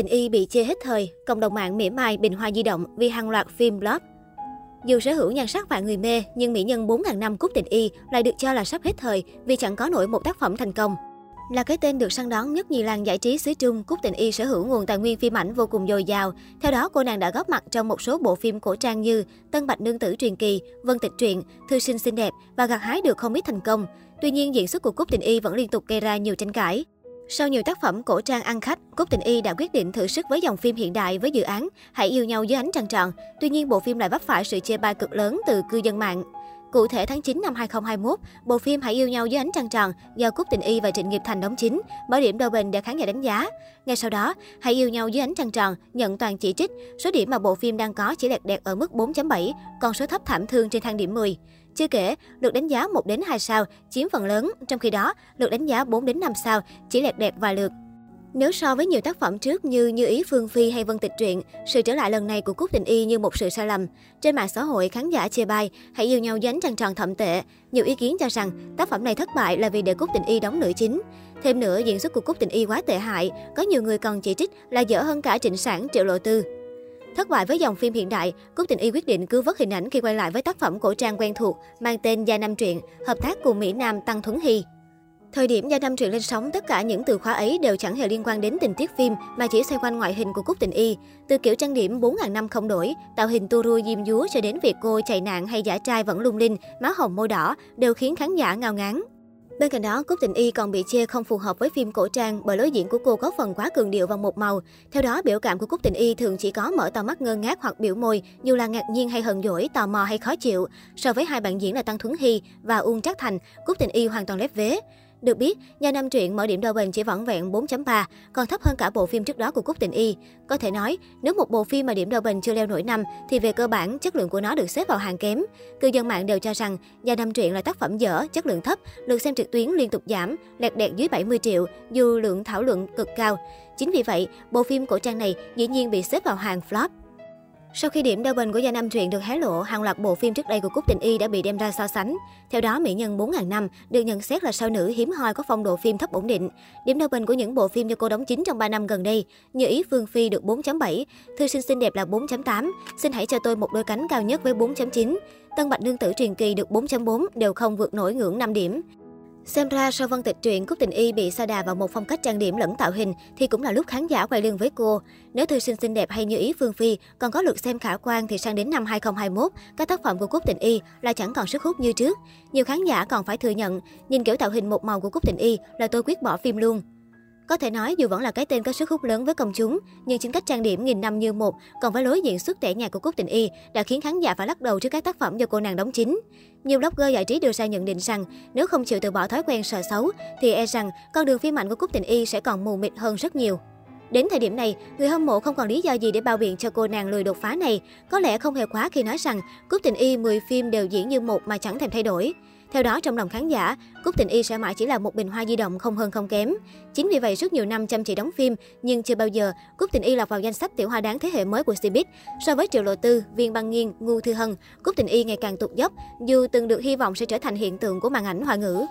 Tịnh Y bị chê hết thời, cộng đồng mạng mỉa mai bình hoa di động vì hàng loạt phim blog. Dù sở hữu nhan sắc vạn người mê, nhưng mỹ nhân 4.000 năm Cúc Tịnh Y lại được cho là sắp hết thời vì chẳng có nổi một tác phẩm thành công. Là cái tên được săn đón nhất nhì làng giải trí xứ Trung, Cúc Tịnh Y sở hữu nguồn tài nguyên phim ảnh vô cùng dồi dào. Theo đó, cô nàng đã góp mặt trong một số bộ phim cổ trang như Tân Bạch Nương Tử Truyền Kỳ, Vân Tịch Truyện, Thư Sinh Xinh Đẹp và gặt hái được không ít thành công. Tuy nhiên, diễn xuất của Cúc Tịnh Y vẫn liên tục gây ra nhiều tranh cãi. Sau nhiều tác phẩm cổ trang ăn khách, Cúc Tịnh Y đã quyết định thử sức với dòng phim hiện đại với dự án Hãy yêu nhau dưới ánh trăng tròn. Tuy nhiên, bộ phim lại vấp phải sự chê bai cực lớn từ cư dân mạng. Cụ thể, tháng 9 năm 2021, bộ phim Hãy yêu nhau dưới ánh trăng tròn do Cúc Tịnh Y và Trịnh Nghiệp Thành đóng chính, mở điểm đôi bên để khán giả đánh giá. Ngay sau đó, Hãy yêu nhau dưới ánh trăng tròn nhận toàn chỉ trích, số điểm mà bộ phim đang có chỉ lẹt đẹt ở mức 4.7, còn số thấp thảm thương trên thang điểm 10. Chưa kể, lượt đánh giá 1 đến 2 sao chiếm phần lớn, trong khi đó, lượt đánh giá 4 đến 5 sao chỉ lẹt đẹt vài lượt. Nếu so với nhiều tác phẩm trước như Như Ý Phương Phi hay Vân Tịch Truyện, sự trở lại lần này của Cúc Tịnh Y như một sự sai lầm. Trên mạng xã hội, khán giả chê bai Hãy yêu nhau dưới ánh trăng tròn thậm tệ. Nhiều ý kiến cho rằng tác phẩm này thất bại là vì để Cúc Tịnh Y đóng nữ chính. Thêm nữa, diễn xuất của Cúc Tịnh Y quá tệ hại, có nhiều người còn chỉ trích là dở hơn cả Trịnh Sảng, Triệu Lộ Tư. Thất bại với dòng phim hiện đại, Cúc Tịnh Y quyết định cứu vớt hình ảnh khi quay lại với tác phẩm cổ trang quen thuộc mang tên Gia Nam Truyện, hợp tác cùng Mỹ Nam Tăng Thuấn Hy. Thời điểm Gia Nam Truyện lên sóng, tất cả những từ khóa ấy đều chẳng hề liên quan đến tình tiết phim mà chỉ xoay quanh ngoại hình của Cúc Tịnh Y. Từ kiểu trang điểm 4.000 năm không đổi, tạo hình tua rua diêm dúa cho đến việc cô chạy nạn hay giả trai vẫn lung linh, má hồng môi đỏ đều khiến khán giả ngao ngán. Bên cạnh đó, Cúc Tịnh Y còn bị chê không phù hợp với phim cổ trang bởi lối diễn của cô có phần quá cường điệu và một màu. Theo đó, biểu cảm của Cúc Tịnh Y thường chỉ có mở to mắt ngơ ngác hoặc biểu môi, dù là ngạc nhiên hay hờn dỗi, tò mò hay khó chịu. So với hai bạn diễn là Tăng Thuấn Hy và Uông Trác Thành, Cúc Tịnh Y hoàn toàn lép vế. Được biết, Gia Nam Truyện mở điểm đo bình chỉ vỏn vẹn 4.3, còn thấp hơn cả bộ phim trước đó của Cúc Tịnh Y. Có thể nói, nếu một bộ phim mà điểm đo bình chưa leo nổi 5 thì về cơ bản chất lượng của nó được xếp vào hàng kém. Cư dân mạng đều cho rằng Gia Nam Truyện là tác phẩm dở, chất lượng thấp, lượt xem trực tuyến liên tục giảm, lẹt đẹt dưới 70 triệu, dù lượng thảo luận cực cao. Chính vì vậy, bộ phim cổ trang này dĩ nhiên bị xếp vào hàng flop. Sau khi điểm đo bình của Gia Nam Truyện được hé lộ, hàng loạt bộ phim trước đây của Cúc Tịnh Y đã bị đem ra so sánh. Theo đó, mỹ nhân 4.000 năm được nhận xét là sao nữ hiếm hoi có phong độ phim thấp ổn định. Điểm đo bình của những bộ phim do cô đóng chính trong 3 năm gần đây, Như Ý Phương Phi được 4.7, Thư Sinh Xinh Đẹp là 4.8, Xin Hãy Cho Tôi Một Đôi Cánh cao nhất với 4.9, Tân Bạch Nương Tử Truyền Kỳ được 4.4 đều không vượt nổi ngưỡng 5 điểm. Xem ra sau Vân Tịch Truyện, Cúc Tịnh Y bị sa đà vào một phong cách trang điểm lẫn tạo hình thì cũng là lúc khán giả quay lưng với cô. Nếu Thư Sinh Xinh Đẹp hay Như Ý Phương Phi còn có lượt xem khả quan thì sang đến năm 2021, các tác phẩm của Cúc Tịnh Y là chẳng còn sức hút như trước. Nhiều khán giả còn phải thừa nhận, nhìn kiểu tạo hình một màu của Cúc Tịnh Y là tôi quyết bỏ phim luôn. Có thể nói, dù vẫn là cái tên có sức hút lớn với công chúng, nhưng chính cách trang điểm nghìn năm như một, còn với lối diễn xuất tẻ nhạt của Cúc Tịnh Y đã khiến khán giả phải lắc đầu trước các tác phẩm do cô nàng đóng chính. Nhiều blogger giải trí đưa ra nhận định rằng, nếu không chịu từ bỏ thói quen sợ xấu, thì e rằng con đường phim ảnh của Cúc Tịnh Y sẽ còn mù mịt hơn rất nhiều. Đến thời điểm này, người hâm mộ không còn lý do gì để bao biện cho cô nàng lười đột phá này. Có lẽ không hề quá khi nói rằng Cúc Tịnh Y 10 phim đều diễn như một mà chẳng thèm thay đổi. Theo đó, trong lòng khán giả, Cúc Tịnh Y sẽ mãi chỉ là một bình hoa di động không hơn không kém. Chính vì vậy, suốt nhiều năm chăm chỉ đóng phim, nhưng chưa bao giờ Cúc Tịnh Y lọt vào danh sách tiểu hoa đáng thế hệ mới của Cbiz. So với Triệu Lộ Tư, Viên Băng Nghiên, Ngưu Thư Hân, Cúc Tịnh Y ngày càng tụt dốc, dù từng được hy vọng sẽ trở thành hiện tượng của màn ảnh hoa ngữ.